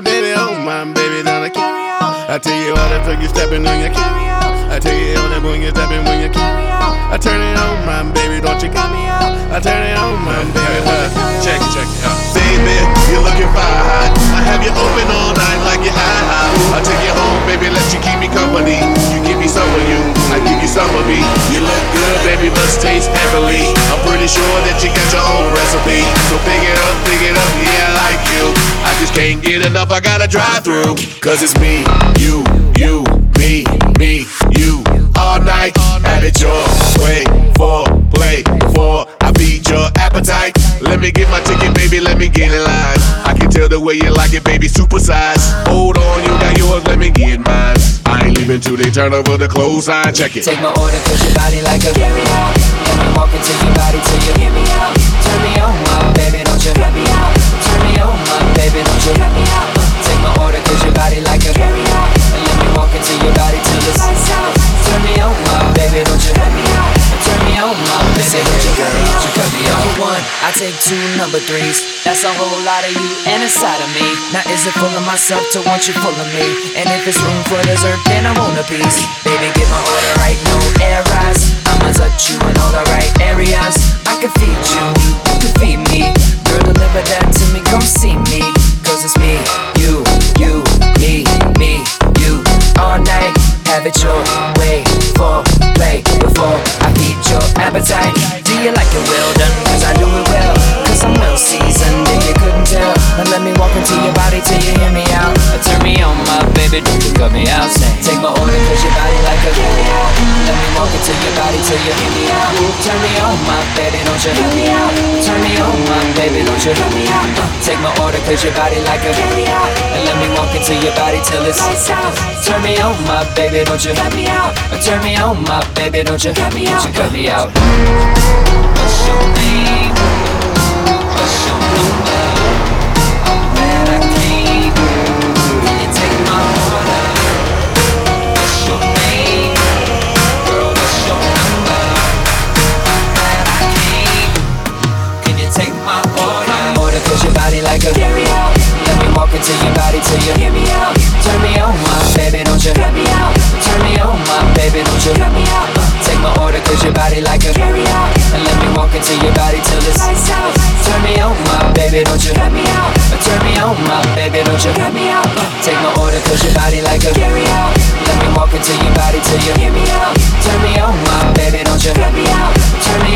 baby, oh my baby, now I carry on. I tell you all that fuck you stepping on your carry on. I tell you all that when you're stepping when you carry on. I turn it on, my baby, don't you cut me out. I turn it on, my baby, check it out. Baby, you're looking fire hot. I have you open all night like your eye high. I'll take you home, baby, let you keep me company. You give me some of you, I give you some of me. You look good, baby, must taste heavenly. I'm pretty sure that you got your own recipe. So pick it up, yeah, I like you. I just can't get enough, I gotta drive through. Cause it's me, you, you, me, me, you. All night, have it your way, for play, for I feed your appetite. Let me get my ticket, baby, let me get in line. I can tell the way you like it, baby, supersize. Hold on, you got yours, let me get mine. I ain't leaving till they turn over the clothesline, check it. Take my order, cause your body like a carry out. And I'm walking to your body till you hear me out. Turn me on, my baby, don't you let me out. Turn me on, my baby, don't you let me out. Take my order, cause your body like a carry out. And let me walk into your body till it's lights out. Turn me on, my baby, don't you let me out. Turn me on, my baby, don't you let me out. You cut me on one, I take two number threes. That's a whole lot of you and a side of me. Now is it full of myself to want you full of me? And if it's room for dessert, then I want a piece. Baby, get my order right, no air rise. I'ma touch you in all the right areas. I can feed you, you can feed me. Girl, deliver that to me, come see me. Cause it's me, you, you, me, me, you. All night, have it your way. For play, before I feed your appetite. Do you like it well done? Cause I do it well. Cause I'm well seasoned if you couldn't tell. And let me walk into your body till you hear me out. Turn me on, my baby, don't you cut me out. Take my order, cause your body like a carry out. Let me walk into your body till you hear me out. Turn me on, my baby, don't you hear me out. Turn me on, my baby, don't you hear me out. Take my order, cause your body like a carry out. And let me walk into your body till it's lights out. Turn me on, my baby, don't you cut me out. Turn me on, my baby, don't you cut me out. Don't you cut me out. What's your name? What's your number? I'm glad I came. Can you take my order? What's your name? Girl, what's your number? I'm glad I came. Can you take my order? Order cause your body like a carry out. Let me walk into your body till you hear me out. Turn me on, my baby, don't you cut me out. Turn me on, my baby, don't you cut me out. Take my order cause your body like a carry out. And let me walk into your body till it's lights out. Turn me on, my baby, don't you cut me out. Turn me on, my baby, don't you cut me out. Take my order cause your body like a carry out. Let me walk into your body till you hear me out. Turn me on, my baby, don't you cut me out. Turn me